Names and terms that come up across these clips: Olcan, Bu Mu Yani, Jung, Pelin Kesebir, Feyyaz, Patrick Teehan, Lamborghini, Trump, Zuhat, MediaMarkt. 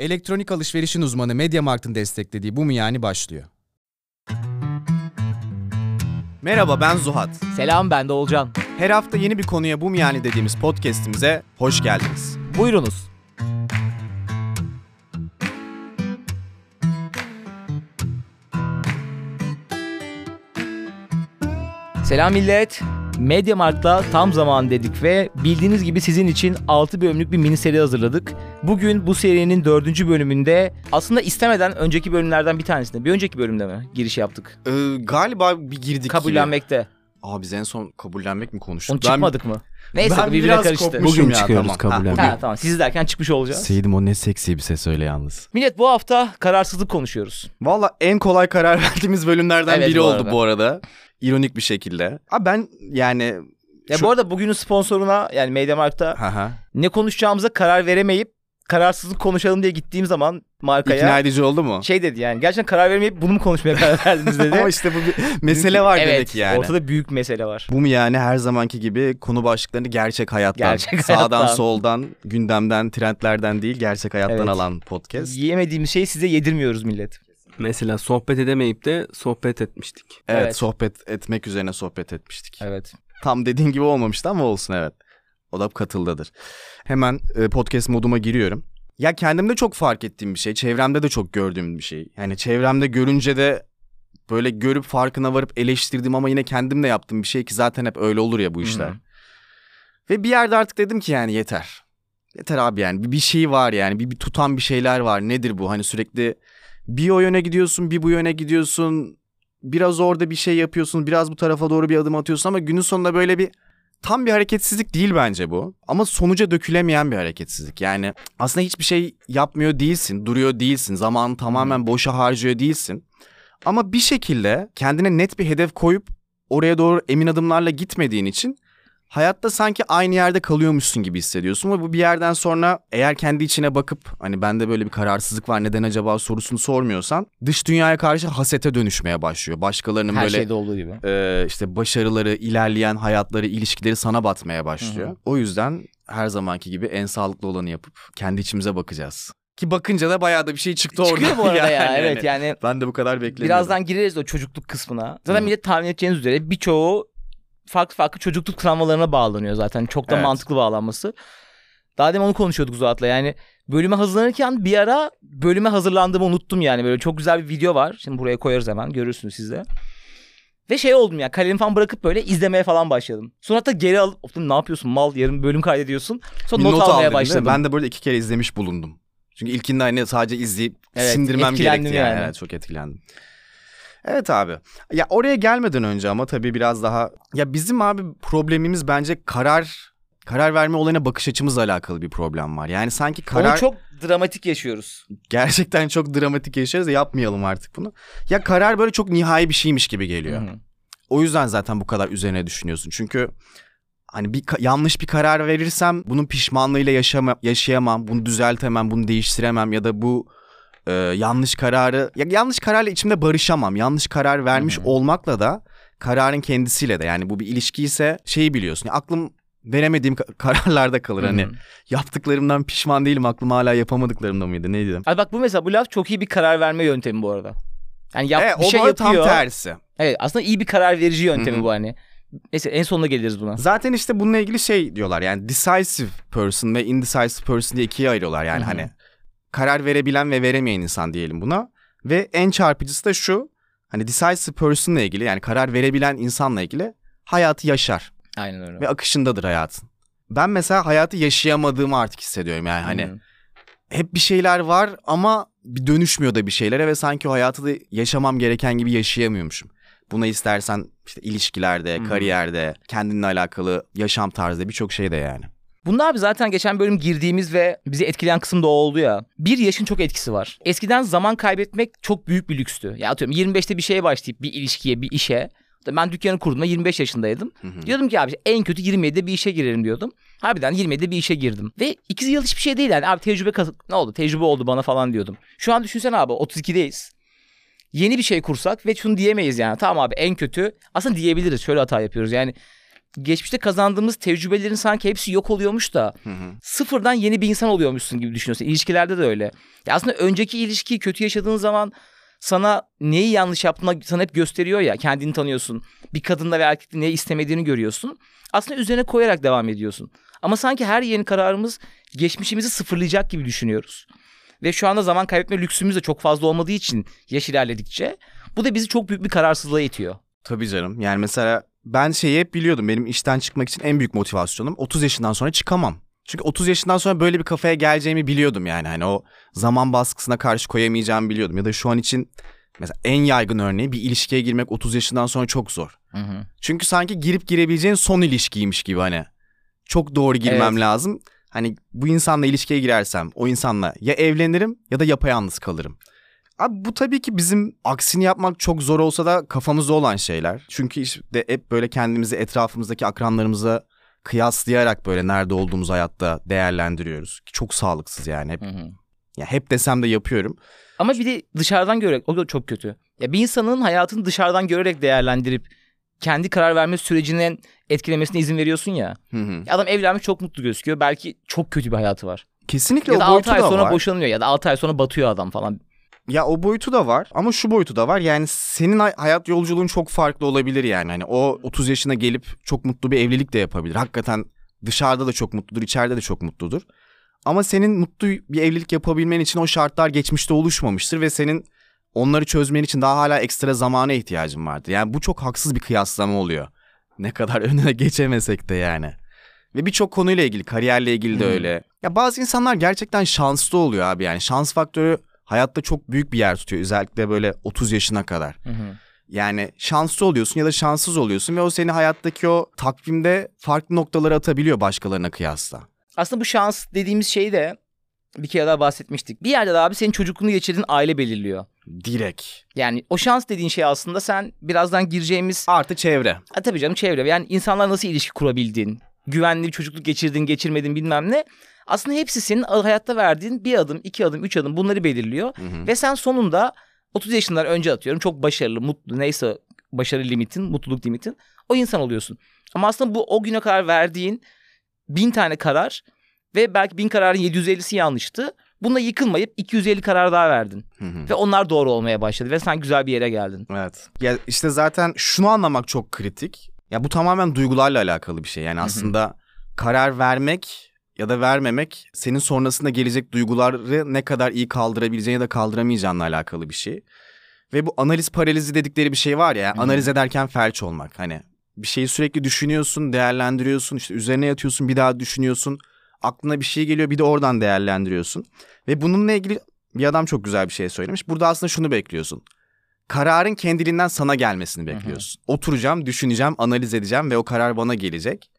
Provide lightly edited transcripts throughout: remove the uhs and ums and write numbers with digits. Elektronik alışverişin uzmanı MediaMarkt'ın desteklediği Bu Mu Yani başlıyor. Merhaba, ben Zuhat. Selam, ben de Olcan. Her hafta yeni bir konuya Bu Mu Yani dediğimiz podcast'imize hoş geldiniz. Buyurunuz. Selam millet. MediaMarkt'la tam zaman dedik ve bildiğiniz gibi sizin için 6 bölümlük bir mini seri hazırladık. Bugün bu serinin 4. bölümünde aslında istemeden önceki bölümlerden bir tanesinde. Bir önceki bölümde mi giriş yaptık? Galiba bir girdik. Kabullenmekte. Abi biz en son kabullenmek mi konuştuk? Onu çıkmadık mı? Neyse birbirine karıştı. Bugün çıkıyoruz tamam. Kabullenmek. Tamam siz derken çıkmış olacağız. Seydim o ne seksi bir ses öyle yalnız. Millet bu hafta kararsızlık konuşuyoruz. Valla en kolay karar verdiğimiz bölümlerden biri oldu bu arada. İronik bir şekilde. Abi ben yani... Bu arada bugünün sponsoruna yani MediaMarkt'ta ne konuşacağımıza karar veremeyip kararsızlık konuşalım diye gittiğim zaman markaya... İkna edici oldu mu? Şey dedi yani gerçekten karar vermeyip bunu mu konuşmaya karar verdiniz dedi. Ama işte bu bir mesele var demek evet, yani. Evet ortada büyük mesele var. Bu mu yani her zamanki gibi konu başlıklarını gerçek hayattan. Sağdan soldan gündemden trendlerden değil gerçek hayattan alan podcast. Yiyemediğimiz şeyi size yedirmiyoruz millet. Mesela sohbet edemeyip de sohbet etmiştik. Evet, sohbet etmek üzerine sohbet etmiştik. Evet. Tam dediğin gibi olmamıştı ama olsun evet. O da katıldadır. Hemen podcast moduma giriyorum. Ya kendimde çok fark ettiğim bir şey, çevremde de çok gördüğüm bir şey. Yani çevremde görünce de böyle görüp farkına varıp eleştirdim ama yine kendimle yaptığım bir şey ki zaten hep öyle olur ya bu işler. Hı-hı. Ve bir yerde artık dedim ki yani yeter. Yeter abi yani bir şey var yani bir tutan bir şeyler var. Nedir bu? Hani sürekli bir o yöne gidiyorsun, bir bu yöne gidiyorsun. Biraz orada bir şey yapıyorsun, biraz bu tarafa doğru bir adım atıyorsun ama günün sonunda böyle bir... Tam bir hareketsizlik değil bence bu ama sonuca dökülemeyen bir hareketsizlik yani aslında hiçbir şey yapmıyor değilsin, duruyor değilsin, zamanı tamamen boşa harcıyor değilsin ama bir şekilde kendine net bir hedef koyup oraya doğru emin adımlarla gitmediğin için hayatta sanki aynı yerde kalıyormuşsun gibi hissediyorsun ve bu bir yerden sonra eğer kendi içine bakıp hani bende böyle bir kararsızlık var neden acaba sorusunu sormuyorsan dış dünyaya karşı hasete dönüşmeye başlıyor. Başkalarının her böyle şeyde olduğu gibi. İşte başarıları, ilerleyen hayatları, ilişkileri sana batmaya başlıyor. Hı-hı. O yüzden her zamanki gibi en sağlıklı olanı yapıp kendi içimize bakacağız. Ki bakınca da bayağı da bir şey çıktı orada. Çıkıyor bu arada yani. Evet yani. Ben de bu kadar beklemiyordum. Birazdan gireriz o çocukluk kısmına. Zaten millet tahmin edeceğiniz üzere birçoğu farklı çocukluk travmalarına bağlanıyor zaten. Çok da mantıklı bağlanması. Daha demin onu konuşuyorduk Zuhat'la. Yani bölüme hazırlanırken bir ara bölüme hazırlandığımı unuttum yani. Böyle çok güzel bir video var. Şimdi buraya koyarız hemen. Görürsünüz siz de. Ve şey oldum ya. Kalemi falan bırakıp böyle izlemeye falan başladım. Sonra hatta geri alıp ne yapıyorsun mal yarın bölüm kaydediyorsun. Sonra not almaya aldım, başladım. Ben de böyle 2 kere izlemiş bulundum. Çünkü ilkinde hani sadece izleyip sindirmem gerekti yani. Evet, çok etkilendim. Evet abi. Ya oraya gelmeden önce ama tabii biraz daha... Ya bizim abi problemimiz bence karar verme olayına bakış açımızla alakalı bir problem var. Yani sanki karar... Onu çok dramatik yaşıyoruz. Gerçekten çok dramatik yaşıyoruz da yapmayalım artık bunu. Ya karar böyle çok nihai bir şeymiş gibi geliyor. Hı-hı. O yüzden zaten bu kadar üzerine düşünüyorsun. Çünkü hani yanlış bir karar verirsem bunun pişmanlığıyla yaşayamam, bunu düzeltemem, bunu değiştiremem ya da bu... yanlış kararla içimde barışamam. Yanlış karar vermiş olmakla da kararın kendisiyle de yani bu bir ilişki ise şeyi biliyorsun. Ya, aklım veremediğim kararlarda kalır. Hani yaptıklarımdan pişman değilim. Aklım hala yapamadıklarımda mıydı? Ne dedim? Abi bak bu mesela bu laf çok iyi bir karar verme yöntemi bu arada. Yani bir şey yapıyor. O tam tersi. Evet aslında iyi bir karar verici yöntemi bu hani. Neyse en sonuna geliriz buna. Zaten işte bununla ilgili şey diyorlar. Yani decisive person ve indecisive person diye ikiye ayırıyorlar. Yani hani. Karar verebilen ve veremeyen insan diyelim buna. Ve en çarpıcısı da şu. Hani decisive person'la ilgili yani karar verebilen insanla ilgili hayatı yaşar. Aynen öyle. Ve akışındadır hayatın. Ben mesela hayatı yaşayamadığımı artık hissediyorum. Yani hani hep bir şeyler var ama dönüşmüyor da bir şeylere ve sanki o hayatı da yaşamam gereken gibi yaşayamıyormuşum. Buna istersen işte ilişkilerde, kariyerde, kendinle alakalı yaşam tarzı birçok şeyde yani. Bunda abi zaten geçen bölüm girdiğimiz ve bizi etkileyen kısım da o oldu ya. Bir yaşın çok etkisi var. Eskiden zaman kaybetmek çok büyük bir lükstü. Ya atıyorum 25'te bir şeye başlayıp bir ilişkiye, bir işe. Ben dükkanı kurduğumda 25 yaşındaydım. Diyordum ki abi en kötü 27'de bir işe girerim diyordum. Harbiden 27'de bir işe girdim. Ve 2 yıl hiçbir şey değil yani. Abi tecrübe oldu bana falan diyordum. Şu an düşünsene abi 32'deyiz. Yeni bir şey kursak ve şunu diyemeyiz yani. Tamam abi en kötü. Aslında diyebiliriz. Şöyle hata yapıyoruz yani. geçmişte kazandığımız tecrübelerin sanki hepsi yok oluyormuş da sıfırdan yeni bir insan oluyormuşsun gibi düşünüyorsun. İlişkilerde de öyle. Ya aslında önceki ilişkiyi kötü yaşadığın zaman sana neyi yanlış yaptığını sana hep gösteriyor ya. Kendini tanıyorsun. Bir kadınla ve erkekle neyi istemediğini görüyorsun. Aslında üzerine koyarak devam ediyorsun. Ama sanki her yeni kararımız geçmişimizi sıfırlayacak gibi düşünüyoruz. Ve şu anda zaman kaybetme lüksümüz de çok fazla olmadığı için yaş ilerledikçe bu da bizi çok büyük bir kararsızlığa itiyor. Tabii canım. Yani mesela ben şeyi hep biliyordum. Benim işten çıkmak için en büyük motivasyonum 30 yaşından sonra çıkamam. Çünkü 30 yaşından sonra böyle bir kafaya geleceğimi biliyordum yani. Hani o zaman baskısına karşı koyamayacağımı biliyordum. Ya da şu an için mesela en yaygın örneği bir ilişkiye girmek 30 yaşından sonra çok zor. Hı hı. Çünkü sanki girip girebileceğin son ilişkiymiş gibi hani. Çok doğru girmem lazım. Hani bu insanla ilişkiye girersem o insanla ya evlenirim ya da yapayalnız kalırım. Abi bu tabii ki bizim aksini yapmak çok zor olsa da kafamızda olan şeyler. Çünkü işte hep böyle kendimizi etrafımızdaki akranlarımıza kıyaslayarak böyle nerede olduğumuz hayatta değerlendiriyoruz. Çok sağlıksız yani. Hep, ya hep desem de yapıyorum. Ama bir de dışarıdan görerek o da çok kötü. Ya bir insanın hayatını dışarıdan görerek değerlendirip kendi karar verme sürecinin etkilemesine izin veriyorsun ya. Ya adam evlenmiş çok mutlu gözüküyor. Belki çok kötü bir hayatı var. Kesinlikle o boyutu da var. Ya da 6 ay sonra boşanıyor ya da 6 ay sonra batıyor adam falan. Ya o boyutu da var ama şu boyutu da var. Yani senin hayat yolculuğun çok farklı olabilir yani. Hani o 30 yaşına gelip çok mutlu bir evlilik de yapabilir. Hakikaten dışarıda da çok mutludur, içeride de çok mutludur. Ama senin mutlu bir evlilik yapabilmen için o şartlar geçmişte oluşmamıştır ve senin onları çözmen için daha hala ekstra zamana ihtiyacın vardır. Yani bu çok haksız bir kıyaslama oluyor. Ne kadar önüne geçemesek de yani. Ve birçok konuyla ilgili, kariyerle ilgili de öyle. Ya bazı insanlar gerçekten şanslı oluyor abi yani. Şans faktörü hayatta çok büyük bir yer tutuyor. Özellikle böyle 30 yaşına kadar. Yani şanslı oluyorsun ya da şanssız oluyorsun ve o seni hayattaki o takvimde farklı noktalara atabiliyor başkalarına kıyasla. Aslında bu şans dediğimiz şey de bir kere daha bahsetmiştik. Bir yerde de abi senin çocukluğunu geçirdiğin aile belirliyor. Direkt. Yani o şans dediğin şey aslında sen birazdan gireceğimiz... Artı çevre. Ha, tabii canım çevre. Yani insanlar nasıl ilişki kurabildiğin, güvenli bir çocukluk geçirdin, geçirmedin bilmem ne... Aslında hepsi senin hayatta verdiğin bir adım, iki adım, üç adım bunları belirliyor. Ve sen sonunda 30 yaşından önce atıyorum çok başarılı, mutlu neyse başarı limitin, mutluluk limitin o insan oluyorsun. Ama aslında bu o güne kadar verdiğin 1000 tane karar ve belki 1000 kararın 750'si yanlıştı. Bununla yıkılmayıp 250 karar daha verdin. Ve onlar doğru olmaya başladı ve sen güzel bir yere geldin. Evet. Ya işte zaten şunu anlamak çok kritik. Ya bu tamamen duygularla alakalı bir şey. Yani aslında karar vermek... Ya da vermemek senin sonrasında gelecek duyguları ne kadar iyi kaldırabileceğin ya da kaldıramayacağınla alakalı bir şey. Ve bu analiz paralizi dedikleri bir şey var ya, analiz ederken felç olmak. Hani bir şeyi sürekli düşünüyorsun, değerlendiriyorsun, işte üzerine yatıyorsun, bir daha düşünüyorsun. Aklına bir şey geliyor, bir de oradan değerlendiriyorsun. Ve bununla ilgili bir adam çok güzel bir şey söylemiş. Burada aslında şunu bekliyorsun. Kararın kendiliğinden sana gelmesini bekliyorsun. Oturacağım, düşüneceğim, analiz edeceğim ve o karar bana gelecek.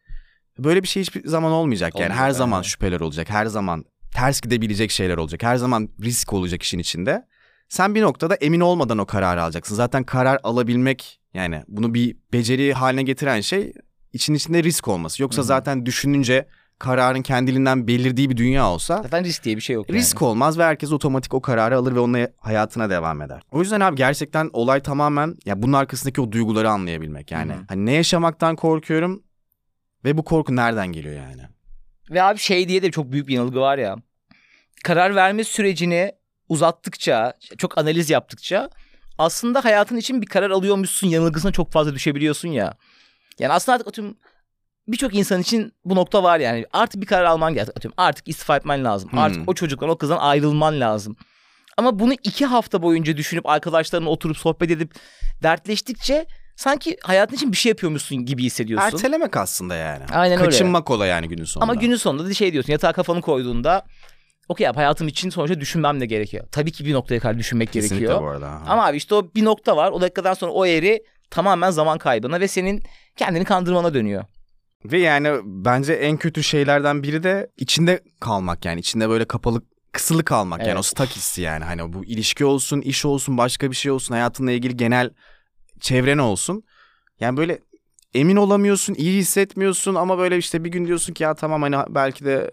Böyle bir şey hiçbir zaman olmayacak yani. Her zaman şüpheler olacak. Her zaman ters gidebilecek şeyler olacak. Her zaman risk olacak işin içinde. Sen bir noktada emin olmadan o kararı alacaksın. Zaten karar alabilmek yani bunu bir beceri haline getiren şey için içinde risk olması. Yoksa zaten düşününce kararın kendiliğinden belirdiği bir dünya olsa. Zaten risk diye bir şey yok yani. Risk olmaz ve herkes otomatik o kararı alır ve onunla hayatına devam eder. O yüzden abi gerçekten olay tamamen ya bunun arkasındaki o duyguları anlayabilmek yani. Hani ne yaşamaktan korkuyorum? Ve bu korku nereden geliyor yani? Ve abi şey diye de çok büyük bir yanılgı var ya. Karar verme sürecini uzattıkça, çok analiz yaptıkça aslında hayatın için bir karar alıyormuşsun yanılgısına çok fazla düşebiliyorsun ya. Yani aslında artık atıyorum birçok insan için bu nokta var yani. Artık bir karar alman lazım. Atıyorum artık istifa etmen lazım. Artık o çocuktan, o kızdan ayrılman lazım. Ama bunu 2 hafta boyunca düşünüp arkadaşlarına oturup sohbet edip dertleştikçe... Sanki hayatın için bir şey yapıyormuşsun gibi hissediyorsun. Ertelemek aslında yani. Aynen öyle. Kaçınmak kolay yani günün sonunda. Ama günün sonunda da şey diyorsun, yatağa kafanı koyduğunda okey abi hayatım için sonuçta düşünmem de gerekiyor. Tabii ki bir noktaya kadar düşünmek gerekiyor. Bu arada. Ama abi işte o bir nokta var. O dakikadan sonra o eri tamamen zaman kaybına ve senin kendini kandırmana dönüyor. Ve yani bence en kötü şeylerden biri de içinde kalmak yani. İçinde böyle kapalı, kısılı kalmak yani o stuck hissi yani. Hani bu ilişki olsun, iş olsun, başka bir şey olsun, hayatınla ilgili genel... Çevren olsun. Yani böyle emin olamıyorsun, iyi hissetmiyorsun ama böyle işte bir gün diyorsun ki ya tamam hani belki de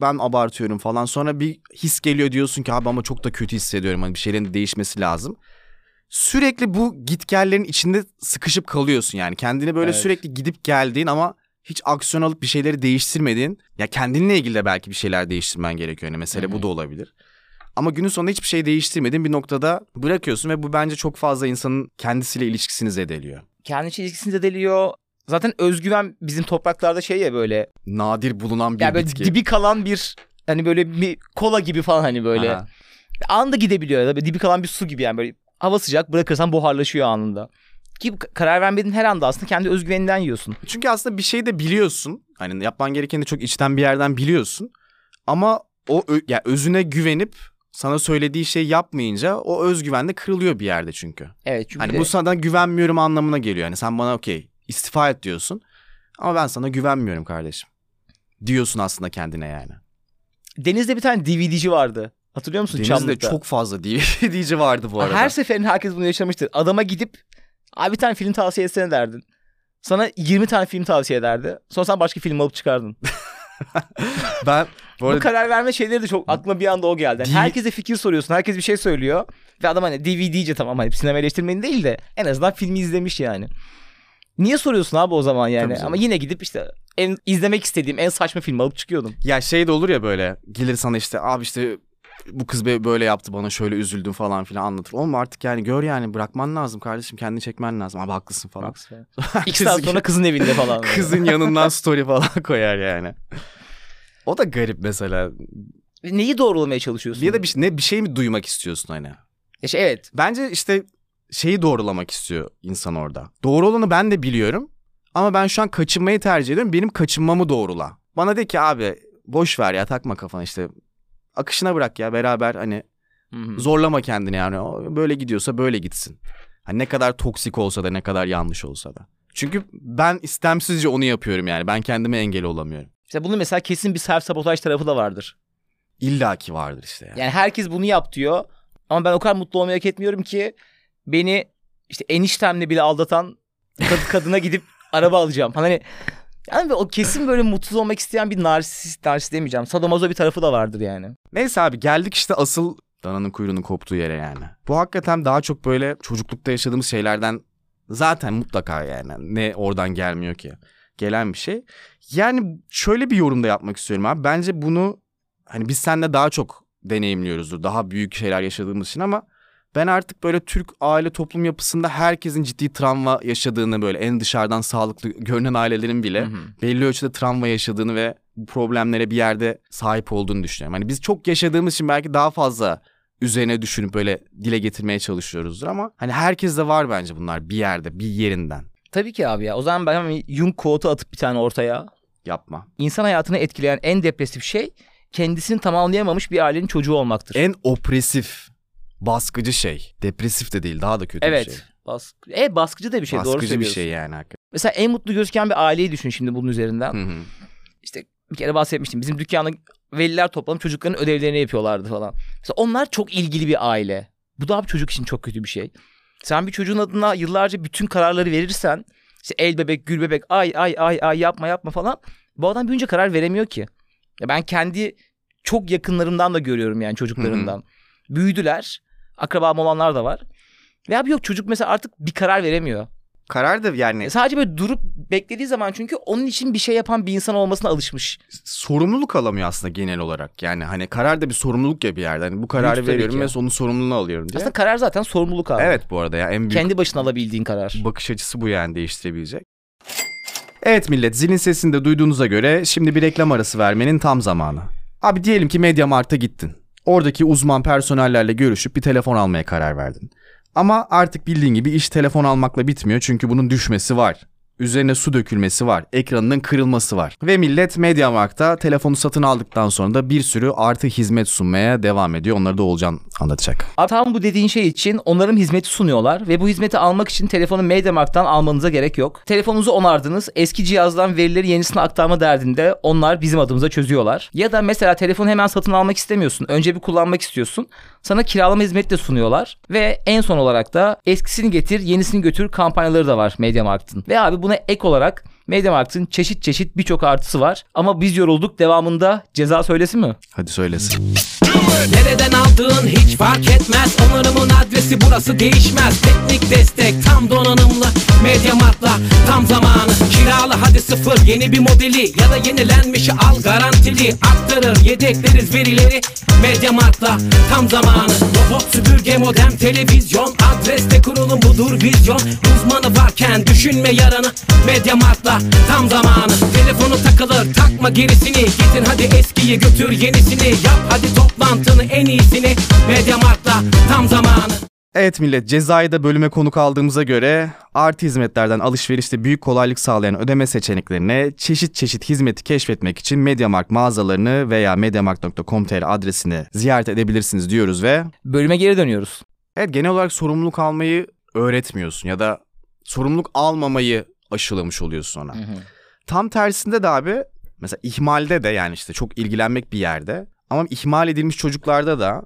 ben abartıyorum falan. Sonra bir his geliyor diyorsun ki abi ama çok da kötü hissediyorum. Hani bir şeylerin değişmesi lazım. sürekli bu gitgellerin içinde sıkışıp kalıyorsun yani. Kendini böyle sürekli gidip geldiğin ama hiç aksiyon alıp bir şeyleri değiştirmediğin. Ya kendinle ilgili de belki bir şeyler değiştirmen gerekiyor. Yani mesele bu da olabilir. Ama günün sonunda hiçbir şey değiştirmediğin bir noktada bırakıyorsun ve bu bence çok fazla insanın kendisiyle ilişkisini zedeliyor. Kendisiyle ilişkisini zedeliyor. Zaten özgüven bizim topraklarda şey ya böyle. Nadir bulunan bir yani böyle bitki. Dibi kalan bir hani böyle bir kola gibi falan hani böyle. Aha. Anında gidebiliyor ya da dibi kalan bir su gibi yani böyle. Hava sıcak, bırakırsan buharlaşıyor anında. Ki karar vermediğin her anda aslında kendi özgüveninden yiyorsun. Çünkü aslında bir şeyi de biliyorsun. Hani yapman gerekeni çok içten bir yerden biliyorsun. Ama o yani özüne güvenip sana söylediği şeyi yapmayınca o özgüven de kırılıyor bir yerde çünkü. Evet çünkü. Hani bu sana güvenmiyorum anlamına geliyor. Hani sen bana okey istifa et diyorsun. Ama ben sana güvenmiyorum kardeşim. Diyorsun aslında kendine yani. Deniz'de bir tane DVD'ci vardı. Hatırlıyor musun? Deniz'de Çamlık'ta çok fazla DVD'ci vardı bu arada. Her seferin herkes bunu yaşamıştır. Adama gidip abi bir tane film tavsiye etsene derdin. Sana 20 tane film tavsiye ederdi. Sonra sen başka film alıp çıkardın. Ben bu arada... Bu karar verme şeyleri de çok aklıma bir anda o geldi. Yani herkese fikir soruyorsun. Herkes bir şey söylüyor. Ve adam hani DVD'ci tamam hani sinema eleştirmeni değil de en azından filmi izlemiş yani. Niye soruyorsun abi o zaman yani? Ama yine gidip işte izlemek istediğim en saçma filmi alıp çıkıyordum. Ya şey de olur ya böyle gelir sana işte abi işte bu kız böyle yaptı bana şöyle üzüldüm falan filan anlatır. Oğlum artık yani gör yani bırakman lazım kardeşim kendini çekmen lazım. Abi haklısın falan. Haklısın. 2 saat sonra kızın evinde falan. Kızın yanından story falan koyar yani. O da garip mesela. Neyi doğrulamaya çalışıyorsun? Ya da bir şey mi duymak istiyorsun hani? Evet. Bence işte şeyi doğrulamak istiyor insan orada. Doğru olanı ben de biliyorum. Ama ben şu an kaçınmayı tercih ediyorum. Benim kaçınmamı doğrula. Bana de ki abi boş ver ya takma kafana işte. Akışına bırak ya beraber hani zorlama kendini yani böyle gidiyorsa böyle gitsin. Hani ne kadar toksik olsa da ne kadar yanlış olsa da. Çünkü ben istemsizce onu yapıyorum yani ben kendime engel olamıyorum. İşte bunun mesela kesin bir self sabotaj tarafı da vardır. İlla ki vardır işte. Yani herkes bunu yap diyor ama ben o kadar mutlu olmayı hak etmiyorum ki beni işte eniştemle bile aldatan kadına gidip araba alacağım. Hani... Yani o kesin böyle mutsuz olmak isteyen bir narsist demeyeceğim. Sadomazo bir tarafı da vardır yani. Neyse abi geldik işte asıl dananın kuyruğunun koptuğu yere yani. Bu hakikaten daha çok böyle çocuklukta yaşadığımız şeylerden zaten mutlaka yani ne oradan gelmiyor ki gelen bir şey. Yani şöyle bir yorumda yapmak istiyorum abi. Bence bunu hani biz seninle daha çok deneyimliyoruzdur. Daha büyük şeyler yaşadığımız için ama ben artık böyle Türk aile toplum yapısında herkesin ciddi travma yaşadığını böyle en dışarıdan sağlıklı görünen ailelerin bile belli ölçüde travma yaşadığını ve bu problemlere bir yerde sahip olduğunu düşünüyorum. Hani biz çok yaşadığımız için belki daha fazla üzerine düşünüp böyle dile getirmeye çalışıyoruzdur ama hani herkes de var bence bunlar bir yerde bir yerinden. Tabii ki abi ya o zaman ben Jung quote'u atıp bir tane ortaya yapma. İnsan hayatını etkileyen en depresif şey kendisini tamamlayamamış bir ailenin çocuğu olmaktır. En opresif. Baskıcı şey. Depresif de değil daha da kötü bir şey. Baskıcı da bir şey baskıcı doğru söylüyorsun. Baskıcı bir şey yani hakikaten. Mesela en mutlu gözüken bir aileyi düşün şimdi bunun üzerinden. İşte bir kere bahsetmiştim. Bizim dükkanda veliler toplanıp çocukların ödevlerini yapıyorlardı falan. Mesela onlar çok ilgili bir aile. Bu da abi çocuk için çok kötü bir şey. Sen bir çocuğun adına yıllarca bütün kararları verirsen işte el bebek gül bebek ay yapma falan. Bu adam büyünce karar veremiyor ki. Ya ben kendi çok yakınlarımdan da görüyorum yani çocuklarımdan. Büyüdüler. Akrabam olanlar da var. Ve abi yok çocuk mesela artık bir karar veremiyor. Karar da yani. Sadece böyle durup beklediği zaman çünkü onun için bir şey yapan bir insan olmasına alışmış. Sorumluluk alamıyor aslında genel olarak. Yani hani karar da bir sorumluluk ya bir yerde. Hani bu kararı büyük veriyorum ve onun sorumluluğunu alıyorum diye. Aslında karar zaten sorumluluk abi. Evet bu arada ya en büyük. Kendi başına alabildiğin karar. Bakış açısı bu yani değiştirebilecek. Evet millet zilin sesini de duyduğunuza göre şimdi bir reklam arası vermenin tam zamanı. Abi diyelim ki MediaMarkt'a gittin. Oradaki uzman personellerle görüşüp bir telefon almaya karar verdin. Ama artık bildiğin gibi iş telefon almakla bitmiyor çünkü bunun düşmesi var. Üzerine su dökülmesi var. Ekranının kırılması var. Ve millet MediaMarkt'ta telefonu satın aldıktan sonra da bir sürü artı hizmet sunmaya devam ediyor. Onları da Olcan anlatacak. Tam bu dediğin şey için onların hizmeti sunuyorlar. Ve bu hizmeti almak için telefonu MediaMarkt'tan almanıza gerek yok. Telefonunuzu onardınız. Eski cihazdan verileri yenisine aktarma derdinde onlar bizim adımıza çözüyorlar. Ya da mesela telefonu hemen satın almak istemiyorsun. Önce bir kullanmak istiyorsun. Sana kiralama hizmeti de sunuyorlar. Ve en son olarak da eskisini getir yenisini götür kampanyaları da var MediaMarkt'ın. Ve abi buna ek olarak MediaMarkt'ın çeşit birçok artısı var. Ama biz yorulduk devamında ceza söylesin mi? Hadi söylesin. Nereden aldığın hiç fark etmez. Onarımın adresi adresi burası değişmez. Teknik destek tam donanımlı MediaMarkt'la tam zamanı. Kirala hadi sıfır, yeni bir modeli ya da yenilenmişi al garantili. Aktarır yedekleriz verileri MediaMarkt'la tam zamanı. Robot süpürge modem televizyon, adreste kurulum budur vizyon. Uzmanı varken düşünme yaranı MediaMarkt'la tam zamanı. Telefonu takılır takma gerisini, getir hadi eskiyi götür yenisini. Yap hadi toplantını en iyisini MediaMarkt'la tam zamanı. Evet millet, cezayı da bölüme konuk aldığımıza göre artı hizmetlerden alışverişte büyük kolaylık sağlayan ödeme seçeneklerine, çeşit hizmeti keşfetmek için MediaMarkt mağazalarını veya mediamarkt.com.tr adresini ziyaret edebilirsiniz diyoruz ve bölüme geri dönüyoruz. Evet, genel olarak sorumluluk almayı öğretmiyorsun ya da sorumluluk almamayı aşılamış oluyorsun ona. Tam tersinde de abi mesela ihmalde de, yani işte çok ilgilenmek bir yerde ama ihmal edilmiş çocuklarda da,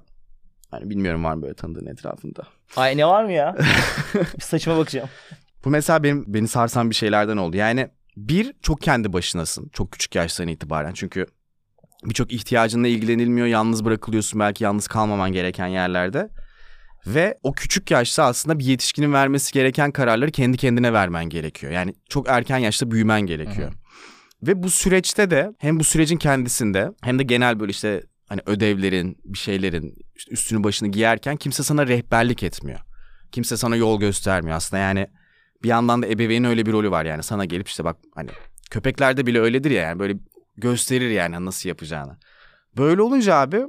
yani bilmiyorum var mı böyle tanıdığın etrafında? Ay, ne var mı ya? Bir saçıma bakacağım. Bu mesela beni sarsan bir şeylerden oldu. Yani bir, çok kendi başınasın. Çok küçük yaştan itibaren. Çünkü birçok ihtiyacınla ilgilenilmiyor. Yalnız bırakılıyorsun, belki yalnız kalmaman gereken yerlerde. Ve o küçük yaşta aslında bir yetişkinin vermesi gereken kararları kendi kendine vermen gerekiyor. Yani çok erken yaşta büyümen gerekiyor. Ve bu süreçte de hem bu sürecin kendisinde hem de genel böyle işte hani ödevlerin, bir şeylerin üstünü başını giyerken kimse sana rehberlik etmiyor. Kimse sana yol göstermiyor aslında. Yani bir yandan da ebeveynin öyle bir rolü var, yani sana gelip işte bak, hani köpeklerde bile öyledir ya, yani böyle gösterir yani nasıl yapacağını. Böyle olunca abi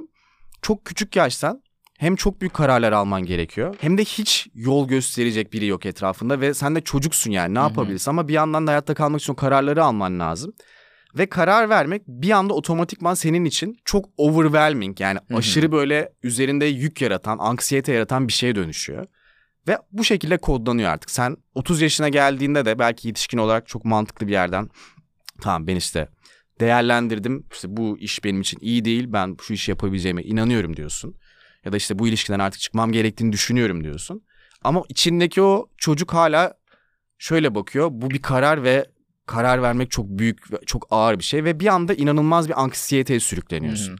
çok küçük yaştan hem çok büyük kararlar alman gerekiyor hem de hiç yol gösterecek biri yok etrafında ve sen de çocuksun, yani ne yapabilirsin, ama bir yandan da hayatta kalmak için o kararları alman lazım. Ve karar vermek bir anda otomatikman senin için çok overwhelming, yani aşırı böyle üzerinde yük yaratan, anksiyete yaratan bir şeye dönüşüyor. Ve bu şekilde kodlanıyor artık. Sen 30 yaşına geldiğinde de belki yetişkin olarak çok mantıklı bir yerden, tamam ben işte değerlendirdim, işte bu iş benim için iyi değil, ben şu işi yapabileceğime inanıyorum diyorsun. Ya da işte bu ilişkiden artık çıkmam gerektiğini düşünüyorum diyorsun. Ama içindeki o çocuk hala şöyle bakıyor, bu bir karar ve karar vermek çok büyük ve çok ağır bir şey ve bir anda inanılmaz bir anksiyeteye sürükleniyorsun.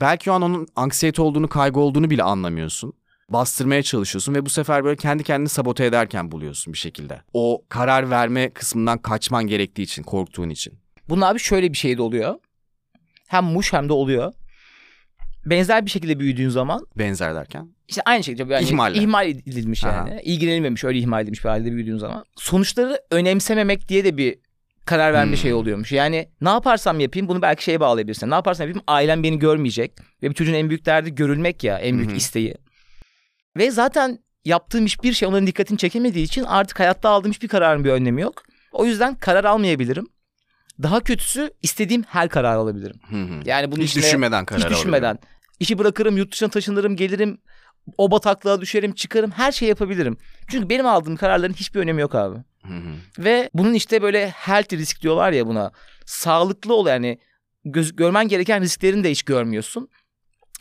Belki o an onun anksiyete olduğunu, kaygı olduğunu bile anlamıyorsun. Bastırmaya çalışıyorsun ve bu sefer böyle kendi kendini sabote ederken buluyorsun bir şekilde. O karar verme kısmından kaçman gerektiği için, korktuğun için. Bunun abi şöyle bir şey de oluyor. Hem muş hem de oluyor. Benzer bir şekilde büyüdüğün zaman. Benzer derken? İşte aynı şekilde. Yani ihmal edilmiş yani. Aha. İlgilenilmemiş, öyle ihmal edilmiş bir halde büyüdüğün zaman. Sonuçları önemsememek diye de bir karar verme şeyi oluyormuş. Yani ne yaparsam yapayım, bunu belki şeye bağlayabilirsin. Ne yaparsam yapayım ailem beni görmeyecek. Ve bir çocuğun en büyük derdi görülmek ya, en büyük isteği. Ve zaten yaptığım hiçbir şey onların dikkatini çekemediği için artık hayatta aldığım hiçbir kararın bir önlemi yok. O yüzden karar almayabilirim. Daha kötüsü istediğim her kararı alabilirim. Yani bunu hiç düşünmeden karar alabilirim. İşi bırakırım, yurt dışına taşınırım, gelirim. O bataklığa düşerim, çıkarım, her şeyi yapabilirim. Çünkü benim aldığım kararların hiçbir önemi yok abi. Ve bunun işte böyle health risk diyorlar ya buna. Sağlıklı ol, yani görmen gereken risklerini de hiç görmüyorsun.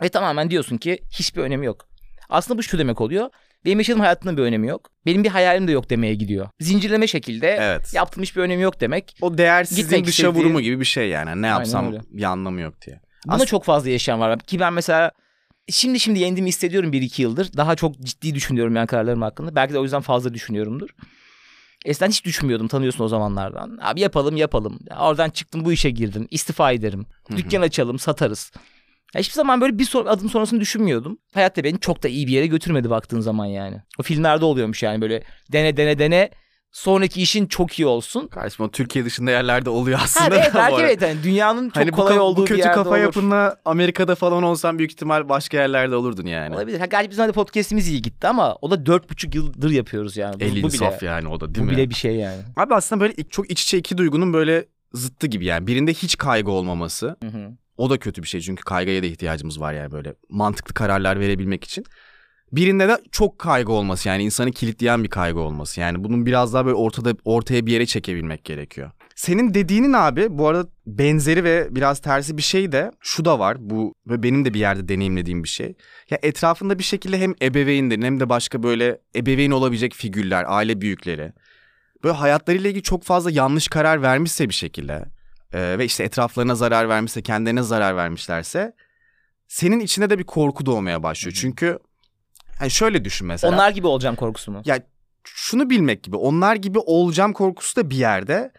Ve tamamen diyorsun ki hiçbir önemi yok. Aslında bu şu demek oluyor. Benim yaşadığım hayatımda bir önemi yok. Benim bir hayalim de yok demeye gidiyor. Zincirleme şekilde yaptığım hiçbir önemi yok demek. O değersizliğin dışa vurumu gibi bir şey yani. Ne yapsam bir anlamı yok diye. Buna çok fazla yaşayan var. Ki ben mesela şimdi yendiğimi hissediyorum 1-2 yıldır. Daha çok ciddi düşünüyorum yani kararlarım hakkında. Belki de o yüzden fazla düşünüyorumdur. Eskiden hiç düşünmüyordum, tanıyorsun o zamanlardan. Abi yapalım. Oradan çıktım, bu işe girdim. İstifa ederim. Dükkan açalım, satarız. Ya hiçbir zaman böyle bir adım sonrasını düşünmüyordum. Hayat da beni çok da iyi bir yere götürmedi baktığın zaman yani. O filmlerde oluyormuş yani, böyle dene. Sonraki işin çok iyi olsun. Kardeşim, o Türkiye dışında yerlerde oluyor aslında. Evet. Yani dünyanın çok hani kolay olduğu bir yerde olur. Bu kötü kafa yapınla Amerika'da falan olsan büyük ihtimal başka yerlerde olurdun yani. Olabilir. Gerçi bizim podcastimiz iyi gitti ama o da 4,5 yıldır yapıyoruz yani. Bu insaf bile, yani o da değil mi? Bu bile bir şey yani. Abi aslında böyle çok iç içe iki duygunun böyle zıttı gibi yani. Birinde hiç kaygı olmaması. O da kötü bir şey çünkü kaygıya da ihtiyacımız var yani böyle mantıklı kararlar verebilmek için. Birinde de çok kaygı olması, yani insanı kilitleyen bir kaygı olması. Yani bunun biraz daha böyle ortaya bir yere çekebilmek gerekiyor. Senin dediğinin abi bu arada benzeri ve biraz tersi bir şey de şu da var. Bu ve benim de bir yerde deneyimlediğim bir şey. Ya etrafında bir şekilde hem ebeveynlerin hem de başka böyle ebeveyn olabilecek figürler, aile büyükleri. Böyle hayatlarıyla ilgili çok fazla yanlış karar vermişse bir şekilde ve işte etraflarına zarar vermişse, kendilerine zarar vermişlerse senin içinde de bir korku doğmaya başlıyor. Çünkü Yani şöyle düşün mesela. Onlar gibi olacağım korkusu mu? Ya şunu bilmek gibi. Onlar gibi olacağım korkusu da bir yerde.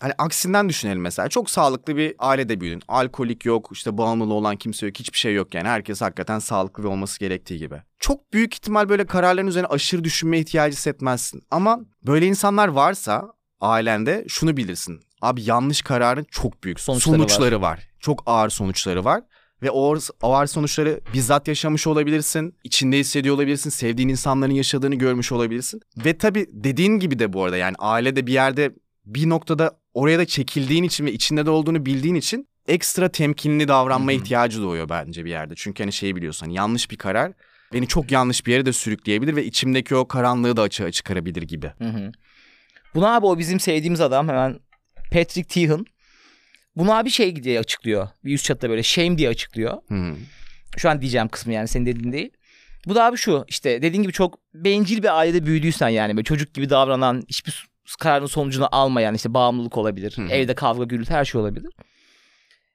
Hani aksinden düşünelim mesela. Çok sağlıklı bir ailede büyüdün. Alkolik yok, işte bağımlılığı olan kimse yok, hiçbir şey yok yani. Herkes hakikaten sağlıklı ve olması gerektiği gibi. Çok büyük ihtimal böyle kararların üzerine aşırı düşünme ihtiyacı hissetmezsin. Ama böyle insanlar varsa ailende şunu bilirsin. Abi yanlış kararın çok büyük sonuçları var. Çok ağır sonuçları var. Ve o ağır sonuçları bizzat yaşamış olabilirsin. İçinde hissediyor olabilirsin. Sevdiğin insanların yaşadığını görmüş olabilirsin. Ve tabii dediğin gibi de bu arada yani ailede bir yerde bir noktada oraya da çekildiğin için ve içinde de olduğunu bildiğin için ekstra temkinli davranma ihtiyacı doğuyor bence bir yerde. Çünkü hani şeyi biliyorsun hani yanlış bir karar beni çok yanlış bir yere de sürükleyebilir ve içimdeki o karanlığı da açığa çıkarabilir gibi. Hı-hı. Buna abi o bizim sevdiğimiz adam hemen Patrick Teehan. Bunu abi şey diye açıklıyor. Bir üst çatıda böyle shame diye açıklıyor. Hı-hı. Şu an diyeceğim kısmı yani senin dediğin değil. Bu da abi şu işte dediğin gibi çok bencil bir ailede büyüdüysen yani böyle çocuk gibi davranan hiçbir kararın sonucunu almayan işte bağımlılık olabilir. Hı-hı. Evde kavga gürültü her şey olabilir.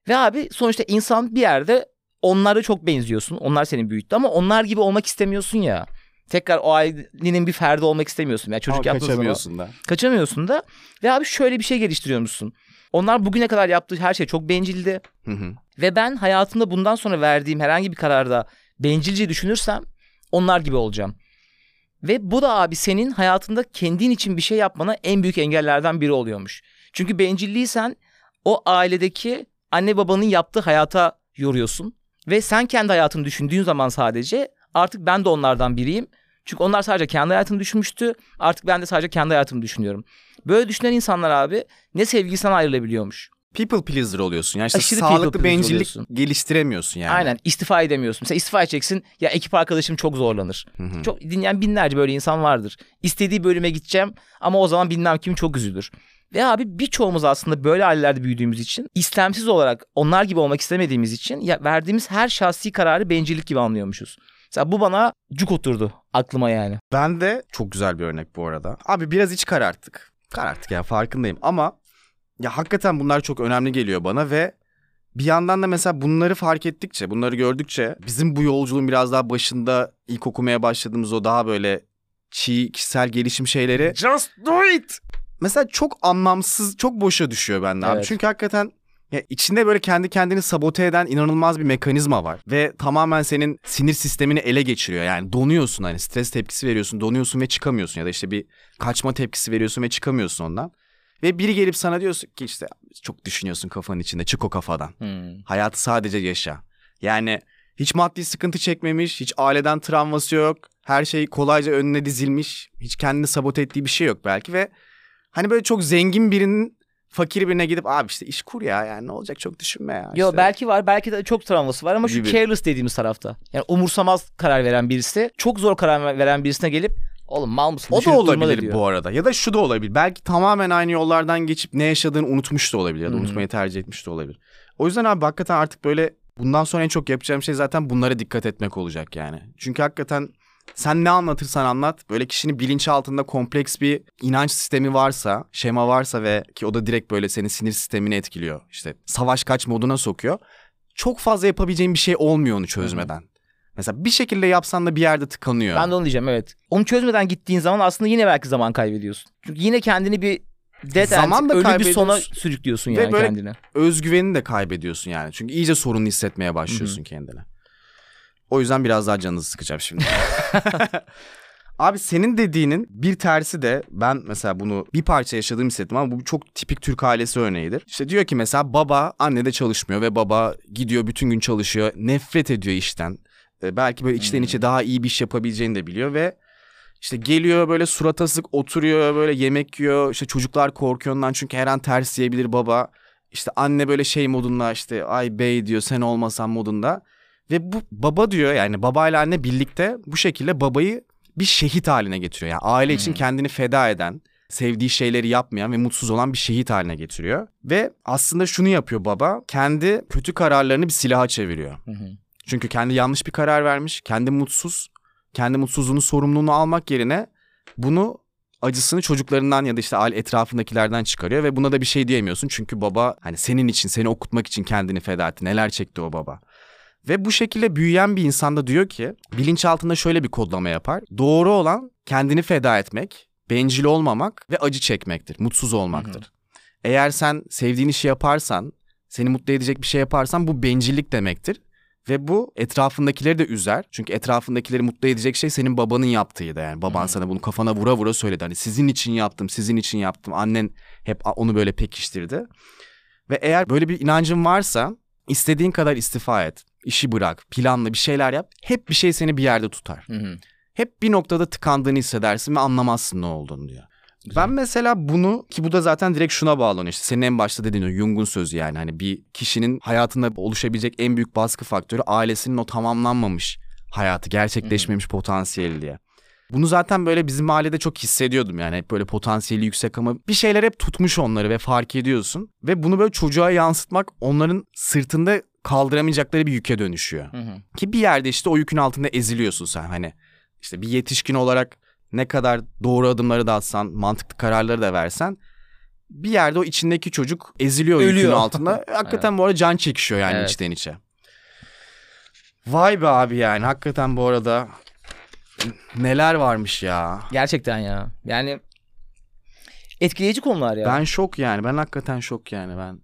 Ve abi sonuçta insan bir yerde onlara çok benziyorsun. Onlar seni büyüttü ama onlar gibi olmak istemiyorsun ya. Tekrar o ailenin bir ferdi olmak istemiyorsun. Yani çocuk yaptığın kaçamıyorsun da. Kaçamıyorsun da. Ve abi şöyle bir şey geliştiriyormuşsun. Onlar bugüne kadar yaptığı her şey çok bencildi. Hı-hı. Ve ben hayatımda bundan sonra verdiğim herhangi bir kararda bencilce düşünürsem onlar gibi olacağım. Ve bu da abi senin hayatında kendin için bir şey yapmana en büyük engellerden biri oluyormuş. Çünkü bencilliysen o ailedeki anne babanın yaptığı hayata yoruyorsun. Ve sen kendi hayatını düşündüğün zaman sadece artık ben de onlardan biriyim. Çünkü onlar sadece kendi hayatını düşünmüştü. Artık ben de sadece kendi hayatımı düşünüyorum. Böyle düşünen insanlar abi ne sevgilisinden ayrılabiliyormuş. People pleaser oluyorsun. Yani işte sağlıklı bencillik oluyorsun. Geliştiremiyorsun yani. Aynen, istifa edemiyorsun. Mesela istifa edeceksin ya ekip arkadaşım çok zorlanır. Hı-hı. Çok dinleyen binlerce böyle insan vardır. İstediği bölüme gideceğim ama o zaman bilmem kim çok üzülür. Ve abi birçoğumuz aslında böyle ailelerde büyüdüğümüz için istemsiz olarak onlar gibi olmak istemediğimiz için ya verdiğimiz her şahsi kararı bencillik gibi anlıyormuşuz. Mesela bu bana cuk oturdu aklıma yani. Ben de çok güzel bir örnek bu arada. Abi biraz iç kararttık. Kararttık yani farkındayım ama... Ya hakikaten bunlar çok önemli geliyor bana ve bir yandan da mesela bunları fark ettikçe, bunları gördükçe bizim bu yolculuğun biraz daha başında ilk okumaya başladığımız o daha böyle çiğ kişisel gelişim şeyleri. Just do it! Mesela çok anlamsız, çok boşa düşüyor bende abi. Evet. Çünkü hakikaten ya içinde böyle kendi kendini sabote eden inanılmaz bir mekanizma var. Ve tamamen senin sinir sistemini ele geçiriyor. Yani donuyorsun hani stres tepkisi veriyorsun, donuyorsun ve çıkamıyorsun. Ya da işte bir kaçma tepkisi veriyorsun ve çıkamıyorsun ondan. Ve biri gelip sana diyorsun ki işte çok düşünüyorsun kafanın içinde çık o kafadan. Hayatı sadece yaşa. Yani hiç maddi sıkıntı çekmemiş, hiç aileden travması yok. Her şey kolayca önüne dizilmiş. Hiç kendini sabote ettiği bir şey yok belki ve hani böyle çok zengin birinin fakir birine gidip abi işte iş kur ya yani ne olacak çok düşünme ya. Yo işte. Belki var belki de çok travması var ama şu gibi. Careless dediğimiz tarafta. Yani umursamaz karar veren birisi çok zor karar veren birisine gelip oğlum mal mısın? O da olabilir bu arada. Ya da şu da olabilir. Belki tamamen aynı yollardan geçip ne yaşadığını unutmuş da olabilir. Ya da unutmayı tercih etmiş de olabilir. O yüzden abi hakikaten artık böyle bundan sonra en çok yapacağım şey zaten bunlara dikkat etmek olacak yani. Çünkü hakikaten sen ne anlatırsan anlat. Böyle kişinin bilinçaltında kompleks bir inanç sistemi varsa, şema varsa ve ki o da direkt böyle senin sinir sistemini etkiliyor. İşte savaş kaç moduna sokuyor. Çok fazla yapabileceğin bir şey olmuyor onu çözmeden. Mesela bir şekilde yapsan da bir yerde tıkanıyor. Ben de onu diyeceğim evet. Onu çözmeden gittiğin zaman aslında yine belki zaman kaybediyorsun. Çünkü yine kendini bir zaman da ölü bir sona sürüklüyorsun yani kendine. Özgüvenini de kaybediyorsun yani. Çünkü iyice sorunlu hissetmeye başlıyorsun kendine. O yüzden biraz daha canınızı sıkacağım şimdi. Abi senin dediğinin bir tersi de ben mesela bunu bir parça yaşadığımı hissettim ama bu çok tipik Türk ailesi örneğidir. İşte diyor ki mesela baba anne de çalışmıyor ve baba gidiyor bütün gün çalışıyor. Nefret ediyor işten. Belki böyle içten içe daha iyi bir iş yapabileceğini de biliyor ve işte geliyor böyle surat asık oturuyor böyle yemek yiyor. İşte çocuklar korkuyor ondan çünkü her an ters yiyebilir baba. İşte anne böyle şey modunda işte ay bey diyor sen olmasan modunda. Ve bu baba diyor yani babayla anne birlikte bu şekilde babayı bir şehit haline getiriyor. Yani aile için kendini feda eden, sevdiği şeyleri yapmayan ve mutsuz olan bir şehit haline getiriyor. Ve aslında şunu yapıyor baba kendi kötü kararlarını bir silaha çeviriyor. Çünkü kendi yanlış bir karar vermiş, kendi mutsuz, kendi mutsuzluğunun sorumluluğunu almak yerine bunu acısını çocuklarından ya da işte aile etrafındakilerden çıkarıyor ve buna da bir şey diyemiyorsun. Çünkü baba hani senin için, seni okutmak için kendini feda etti. Neler çekti o baba. Ve bu şekilde büyüyen bir insanda diyor ki, bilinçaltında şöyle bir kodlama yapar. Doğru olan kendini feda etmek, bencil olmamak ve acı çekmektir, mutsuz olmaktır. Hı-hı. Eğer sen sevdiğin işi yaparsan, seni mutlu edecek bir şey yaparsan bu bencillik demektir. Ve bu etrafındakileri de üzer. Çünkü etrafındakileri mutlu edecek şey senin babanın yaptığıydı. Yani baban sana bunu kafana vura vura söyledi. Hani sizin için yaptım, sizin için yaptım. Annen hep onu böyle pekiştirdi. Ve eğer böyle bir inancın varsa istediğin kadar istifa et. İşi bırak, planla bir şeyler yap. Hep bir şey seni bir yerde tutar. Hı-hı. Hep bir noktada tıkandığını hissedersin ve anlamazsın ne olduğunu diyor. Güzel. Ben mesela bunu, ki bu da zaten direkt şuna bağlanıyor işte senin en başta dediğin o Jung'un sözü, yani hani bir kişinin hayatında oluşabilecek en büyük baskı faktörü ailesinin o tamamlanmamış hayatı, gerçekleşmemiş potansiyeli diye. Bunu zaten böyle bizim ailede çok hissediyordum, yani hep böyle potansiyeli yüksek ama bir şeyler hep tutmuş onları ve fark ediyorsun ve bunu böyle çocuğa yansıtmak onların sırtında kaldıramayacakları bir yüke dönüşüyor. Hı hı. Ki bir yerde işte o yükün altında eziliyorsun sen, hani işte bir yetişkin olarak ne kadar doğru adımları da atsan, mantıklı kararları da versen bir yerde o içindeki çocuk eziliyor, ölüyor yükün altında. Hakikaten evet. Bu arada can çekişiyor yani, evet. İçten içe. Vay be abi, yani hakikaten bu arada neler varmış ya. Gerçekten ya. Yani etkileyici konular ya. Ben şok yani. Ben hakikaten şok yani ben.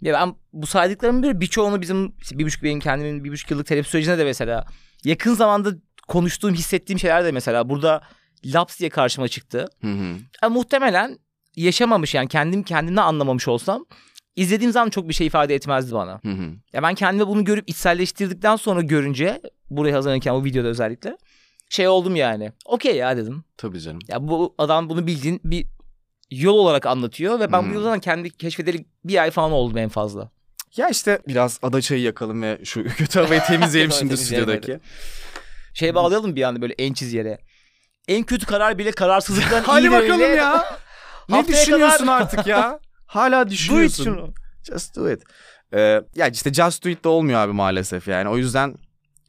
Ya ben bu saydıklarımın böyle birçoğunu bizim işte 1,5 yıllık terapi sürecinde de mesela yakın zamanda konuştuğum, hissettiğim şeyler de mesela burada laps diye karşıma çıktı. Hı-hı. Yani muhtemelen yaşamamış, yani kendim kendimle anlamamış olsam izlediğim zaman çok bir şey ifade etmezdi bana. Hı-hı. Ya ben kendime bunu görüp içselleştirdikten sonra görünce, buraya hazırlanırken o videoda özellikle şey oldum yani. Okey ya dedim. Tabii canım. Ya bu adam bunu bildiğin bir yol olarak anlatıyor ve ben bu yoldan kendi keşfedeli bir ay falan oldum en fazla. Ya işte biraz adaçayı yakalım ve şu kötü havayı temizleyelim şimdi stüdyodaki. Şey bağlayalım bir anda böyle en çiz yere. En kötü karar bile kararsızlıktan iyidir. Hadi bakalım öyle ya. Ne düşünüyorsun artık ya? Hala düşünüyorsun. Do it şunu. Just do it. Ya işte just do it de olmuyor abi maalesef yani. O yüzden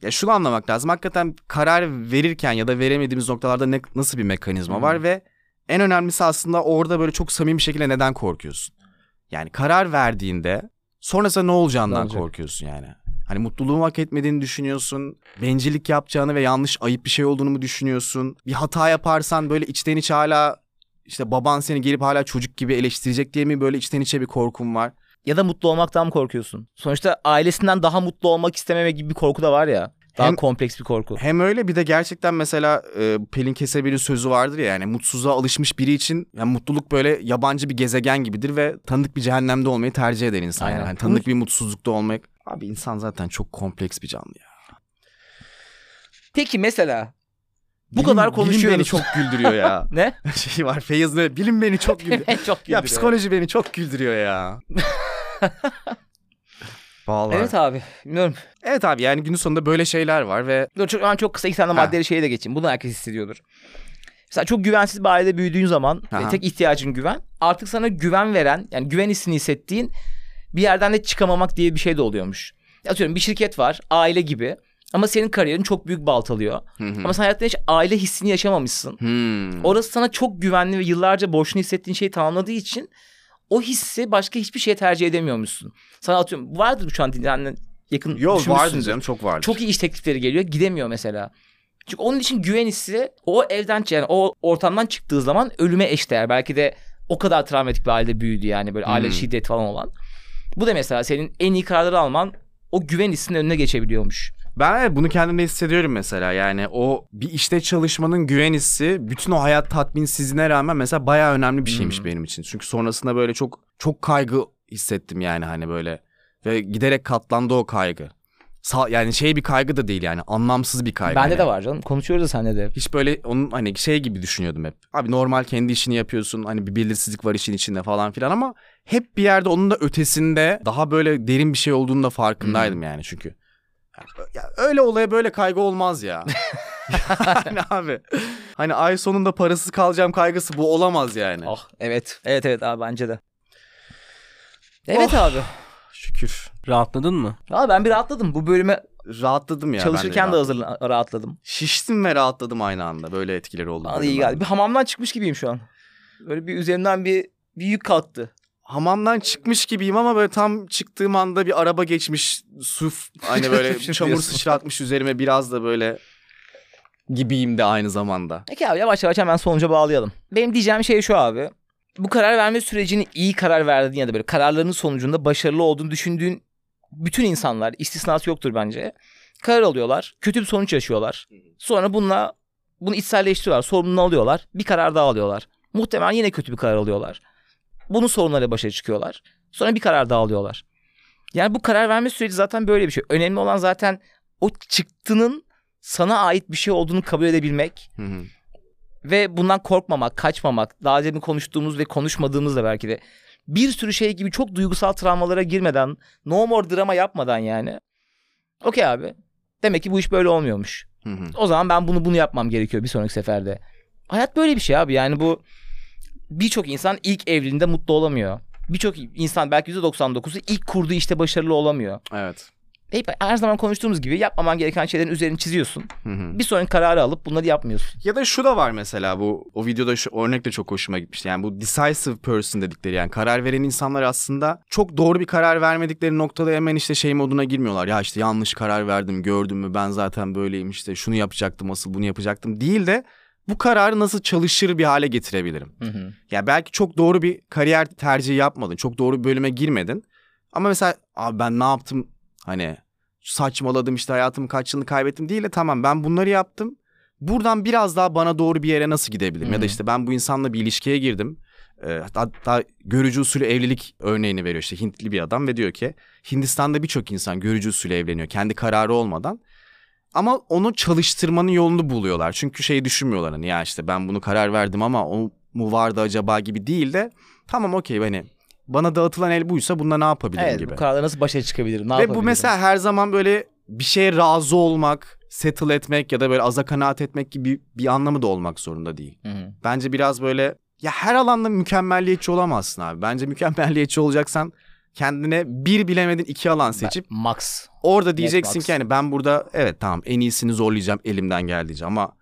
ya şunu anlamak lazım. Hakikaten karar verirken ya da veremediğimiz noktalarda nasıl bir mekanizma var ve en önemlisi aslında orada böyle çok samimi bir şekilde neden korkuyorsun? Yani karar verdiğinde sonrasında ne olacağından korkuyorsun yani. Hani mutluluğu hak etmediğini düşünüyorsun. Bencillik yapacağını ve yanlış, ayıp bir şey olduğunu mu düşünüyorsun? Bir hata yaparsan böyle içten içe hala işte baban seni gelip hala çocuk gibi eleştirecek diye mi böyle içten içe bir korkun var? Ya da mutlu olmaktan mı korkuyorsun? Sonuçta ailesinden daha mutlu olmak istememe gibi bir korku da var ya. Daha kompleks bir korku. Hem öyle, bir de gerçekten mesela Pelin Kesebir'in sözü vardır ya, yani mutsuzluğa alışmış biri için yani mutluluk böyle yabancı bir gezegen gibidir ve tanıdık bir cehennemde olmayı tercih eder insan. Aynen. Yani tanıdık bir mutsuzlukta olmak. Abi insan zaten çok kompleks bir canlı ya. Peki mesela bu kadar konuşuyoruz. Bilim beni çok güldürüyor ya. Ne? Şey var, Feyyaz'ın öyle, bilim beni çok güldürüyor. Çok güldürüyor. Ya psikoloji beni çok güldürüyor ya. Vallahi. Evet abi, bilmiyorum. Evet abi, yani günün sonunda böyle şeyler var ve... Çok kısa iki tane maddeli şeye de geçeyim. Bunu herkes hissediyordur. Mesela çok güvensiz bir ailede büyüdüğün zaman tek ihtiyacın güven. Artık sana güven veren, yani güven hissini hissettiğin bir yerden de çıkamamak diye bir şey de oluyormuş. Atıyorum bir şirket var, aile gibi. Ama senin kariyerin çok büyük baltalıyor. Hı-hı. Ama sen hayatta hiç aile hissini yaşamamışsın. Hı-hı. Orası sana çok güvenli ve yıllarca boşluğunu hissettiğin şeyi tamamladığı için... O hissi başka hiçbir şeye tercih edemiyormuşsun. Sana atıyorum, vardır şu an yani yakın. Yok, vardır canım, çok vardır. Çok iyi iş teklifleri geliyor, gidemiyor mesela. Çünkü onun için güven hissi o evden, yani o ortamdan çıktığı zaman ölüme eşdeğer. Belki de o kadar travmatik bir halde büyüdü yani, böyle aile şiddet falan olan. Bu da mesela senin en iyi kararları alman o güven hissinin önüne geçebiliyormuş. Ben bunu kendimde hissediyorum mesela, yani o bir işte çalışmanın güven hissi bütün o hayat tatminsizliğine rağmen mesela bayağı önemli bir şeymiş benim için. Çünkü sonrasında böyle çok kaygı hissettim yani, hani böyle ve giderek katlandı o kaygı. Yani şey bir kaygı da değil yani, anlamsız bir kaygı. Bende de var canım, konuşuyoruz da seninle de. Hiç böyle onun hani şey gibi düşünüyordum hep. Abi normal kendi işini yapıyorsun, hani bir belirsizlik var işin içinde falan filan ama hep bir yerde onun da ötesinde daha böyle derin bir şey olduğunu da farkındaydım yani çünkü. Ya öyle olaya böyle kaygı olmaz ya. Yani abi. Hani ay sonunda parasız kalacağım kaygısı bu olamaz yani. Oh, evet. Evet abi, bence de. Evet abi. Şükür. Rahatladın mı? Abi ben bir rahatladım. Bu bölüme rahatladım ya. Çalışırken de rahatladım. Şiştim ve rahatladım aynı anda. Böyle etkileri oldu. Hadi iyi geldi. Bir hamamdan çıkmış gibiyim şu an. Böyle bir üzerimden bir yük kalktı. hamamdan çıkmış gibiyim ama böyle tam çıktığım anda bir araba geçmiş, suf hani böyle çamur sıçratmış üzerime biraz da böyle gibiyim de aynı zamanda. Peki abi, yavaş yavaş hemen sonuca bağlayalım. Benim diyeceğim şey şu abi. Bu karar verme sürecini iyi karar verdiğin ya da böyle kararlarının sonucunda başarılı olduğunu düşündüğün bütün insanlar, istisnası yoktur bence, karar alıyorlar. Kötü bir sonuç yaşıyorlar. Sonra bunu içselleştiriyorlar. Sorumluluğunu alıyorlar. Bir karar daha alıyorlar. Muhtemelen yine kötü bir karar alıyorlar. Bunun sorunlarıyla başa çıkıyorlar. Sonra bir karar daha alıyorlar. Yani bu karar verme süreci zaten böyle bir şey. Önemli olan zaten o çıktının sana ait bir şey olduğunu kabul edebilmek. Hı-hı. Ve bundan korkmamak, kaçmamak. Daha önce konuştuğumuz ve konuşmadığımız da belki de bir sürü şey gibi çok duygusal travmalara girmeden, no more drama yapmadan yani. Okey abi, demek ki bu iş böyle olmuyormuş. Hı-hı. O zaman ben bunu yapmam gerekiyor bir sonraki seferde. Hayat böyle bir şey abi. Yani bu, birçok insan ilk evliliğinde mutlu olamıyor. Birçok insan, belki %99'u ilk kurduğu işte başarılı olamıyor. Evet. Her zaman konuştuğumuz gibi yapmaman gereken şeylerin üzerini çiziyorsun. Hı-hı. Bir sonraki kararı alıp bunları yapmıyorsun. Ya da şu da var mesela, o videoda şu örnek de çok hoşuma gitmişti. Yani bu decisive person dedikleri, yani karar veren insanlar aslında çok doğru bir karar vermedikleri noktada hemen işte şey moduna girmiyorlar. Ya işte yanlış karar verdim, gördün mü ben zaten böyleyim, işte şunu yapacaktım, asıl bunu yapacaktım değil de bu kararı nasıl çalışır bir hale getirebilirim. Hı-hı. Ya yani belki çok doğru bir kariyer tercihi yapmadın, çok doğru bir bölüme girmedin ama mesela abi ben ne yaptım? Hani saçmaladım işte, hayatımın kaç yılını kaybettim değil de tamam ben bunları yaptım. Buradan biraz daha bana doğru bir yere nasıl gidebilirim? Hı-hı. Ya da işte ben bu insanla bir ilişkiye girdim. Hatta görücü usulü evlilik örneğini veriyor işte Hintli bir adam ve diyor ki Hindistan'da birçok insan görücü usulü evleniyor kendi kararı olmadan. Ama onu çalıştırmanın yolunu buluyorlar. Çünkü şeyi düşünmüyorlar hani ya işte ben bunu karar verdim ama o mu vardı acaba gibi değil de tamam okey bana dağıtılan el buysa bunda ne yapabilirim gibi. Evet, bu kararla nasıl başa çıkabilirim, ne yapabilirim? Ve bu mesela her zaman böyle bir şeye razı olmak, settle etmek ya da böyle aza kanaat etmek gibi bir anlamı da olmak zorunda değil. Hı-hı. Bence biraz böyle ya her alanda mükemmelliyetçi olamazsın abi. Bence mükemmelliyetçi olacaksan kendine bir bilemedin 2 alan seçip max. Orada diyeceksin ki hani ben burada evet tamam en iyisini zorlayacağım, elimden geldiğince ama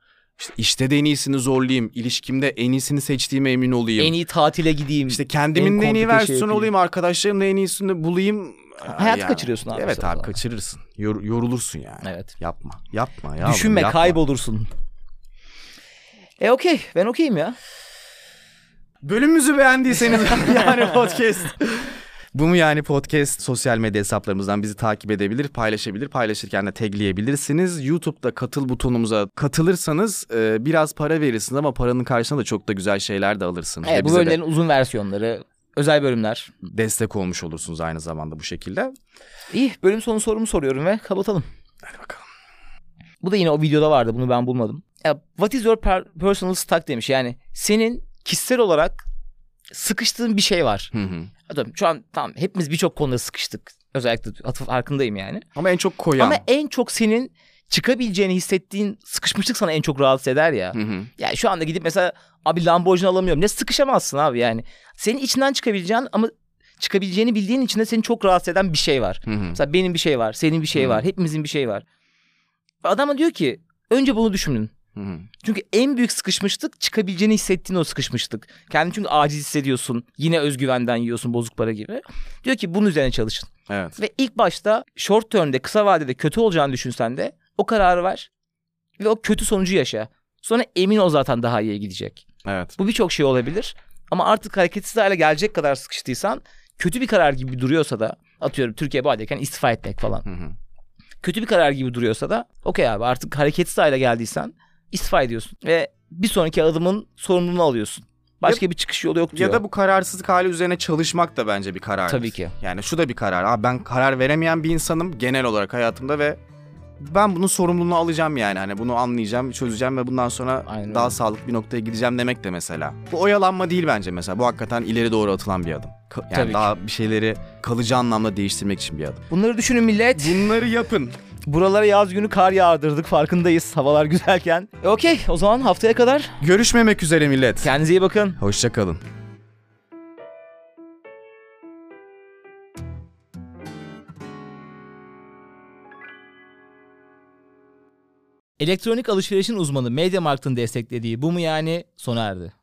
işte de en iyisini zorlayayım, ilişkimde en iyisini seçtiğime emin olayım. En iyi tatile gideyim. İşte kendimin en iyi versiyonu olayım, arkadaşlarımla en iyisini bulayım. Hayatı yani kaçırıyorsun abi. Evet abi, kaçırırsın. Yorulursun yani. Evet. Yapma. Yavrum, düşünme, yapma. Kaybolursun. Okey, ben okeyim ya. Bölümümüzü beğendiyseniz yani podcast. Bu mu yani podcast sosyal medya hesaplarımızdan bizi takip edebilir, paylaşabilir. Paylaşırken de tagleyebilirsiniz. YouTube'da katıl butonumuza katılırsanız biraz para verirsiniz ama paranın karşısında da çok da güzel şeyler de alırsınız. Evet, bu bölümlerin uzun versiyonları, özel bölümler. Destek olmuş olursunuz aynı zamanda bu şekilde. İyi, bölüm sonu sorumu soruyorum ve kapatalım. Hadi bakalım. Bu da yine o videoda vardı, bunu ben bulmadım. What is your personal stuck demiş. Yani senin kişisel olarak sıkıştığın bir şey var. Hı. Şu an tamam hepimiz birçok konuda sıkıştık. Özellikle farkındayım yani. Ama en çok koyan. Ama en çok senin çıkabileceğini hissettiğin sıkışmışlık sana en çok rahatsız eder ya. Hı. Yani şu anda gidip mesela abi Lamborghini alamıyorum. Ne sıkışamazsın abi yani. Senin içinden çıkabileceğin ama çıkabileceğini bildiğin içinde seni çok rahatsız eden bir şey var. Hı. Mesela benim bir şey var, senin bir şey var, hepimizin bir şey var. Adama diyor ki önce bunu düşünün. Hı-hı. Çünkü en büyük sıkışmışlık çıkabileceğini hissettiğin o sıkışmışlık. Kendini çünkü aciz hissediyorsun. Yine özgüvenden yiyorsun, bozuk para gibi. Diyor ki bunun üzerine çalışın. Evet. Ve ilk başta short term'de, kısa vadede kötü olacağını düşünsen de o kararı ver. Ve o kötü sonucu yaşa. Sonra emin ol zaten daha iyiye gidecek. Evet. Bu birçok şey olabilir. Ama artık hareketsiz hale gelecek kadar sıkıştıysan, kötü bir karar gibi duruyorsa da, atıyorum Türkiye badiyken istifa etmek falan. Hı-hı. Kötü bir karar gibi duruyorsa da okey abi, artık hareketsiz hale geldiysen İstifa ediyorsun ve bir sonraki adımın sorumluluğunu alıyorsun. Başka bir çıkış yolu yok diyor. Ya da bu kararsızlık hali üzerine çalışmak da bence bir karar. Tabii ki. Yani şu da bir karar. Ben karar veremeyen bir insanım genel olarak hayatımda ve ben bunun sorumluluğunu alacağım yani. Hani bunu anlayacağım, çözeceğim ve bundan sonra aynen daha sağlıklı bir noktaya gideceğim demek de mesela. Bu oyalanma değil bence mesela. Bu hakikaten ileri doğru atılan bir adım. Yani tabii daha ki bir şeyleri kalıcı anlamda değiştirmek için bir adım. Bunları düşünün millet. Bunları yapın. Buralara yaz günü kar yağdırdık, farkındayız, havalar güzelken. Okey, o zaman haftaya kadar görüşmemek üzere millet. Kendinize iyi bakın. Hoşça kalın. Elektronik alışverişin uzmanı MediaMarkt'ın desteklediği Bu Mu Yani sona erdi.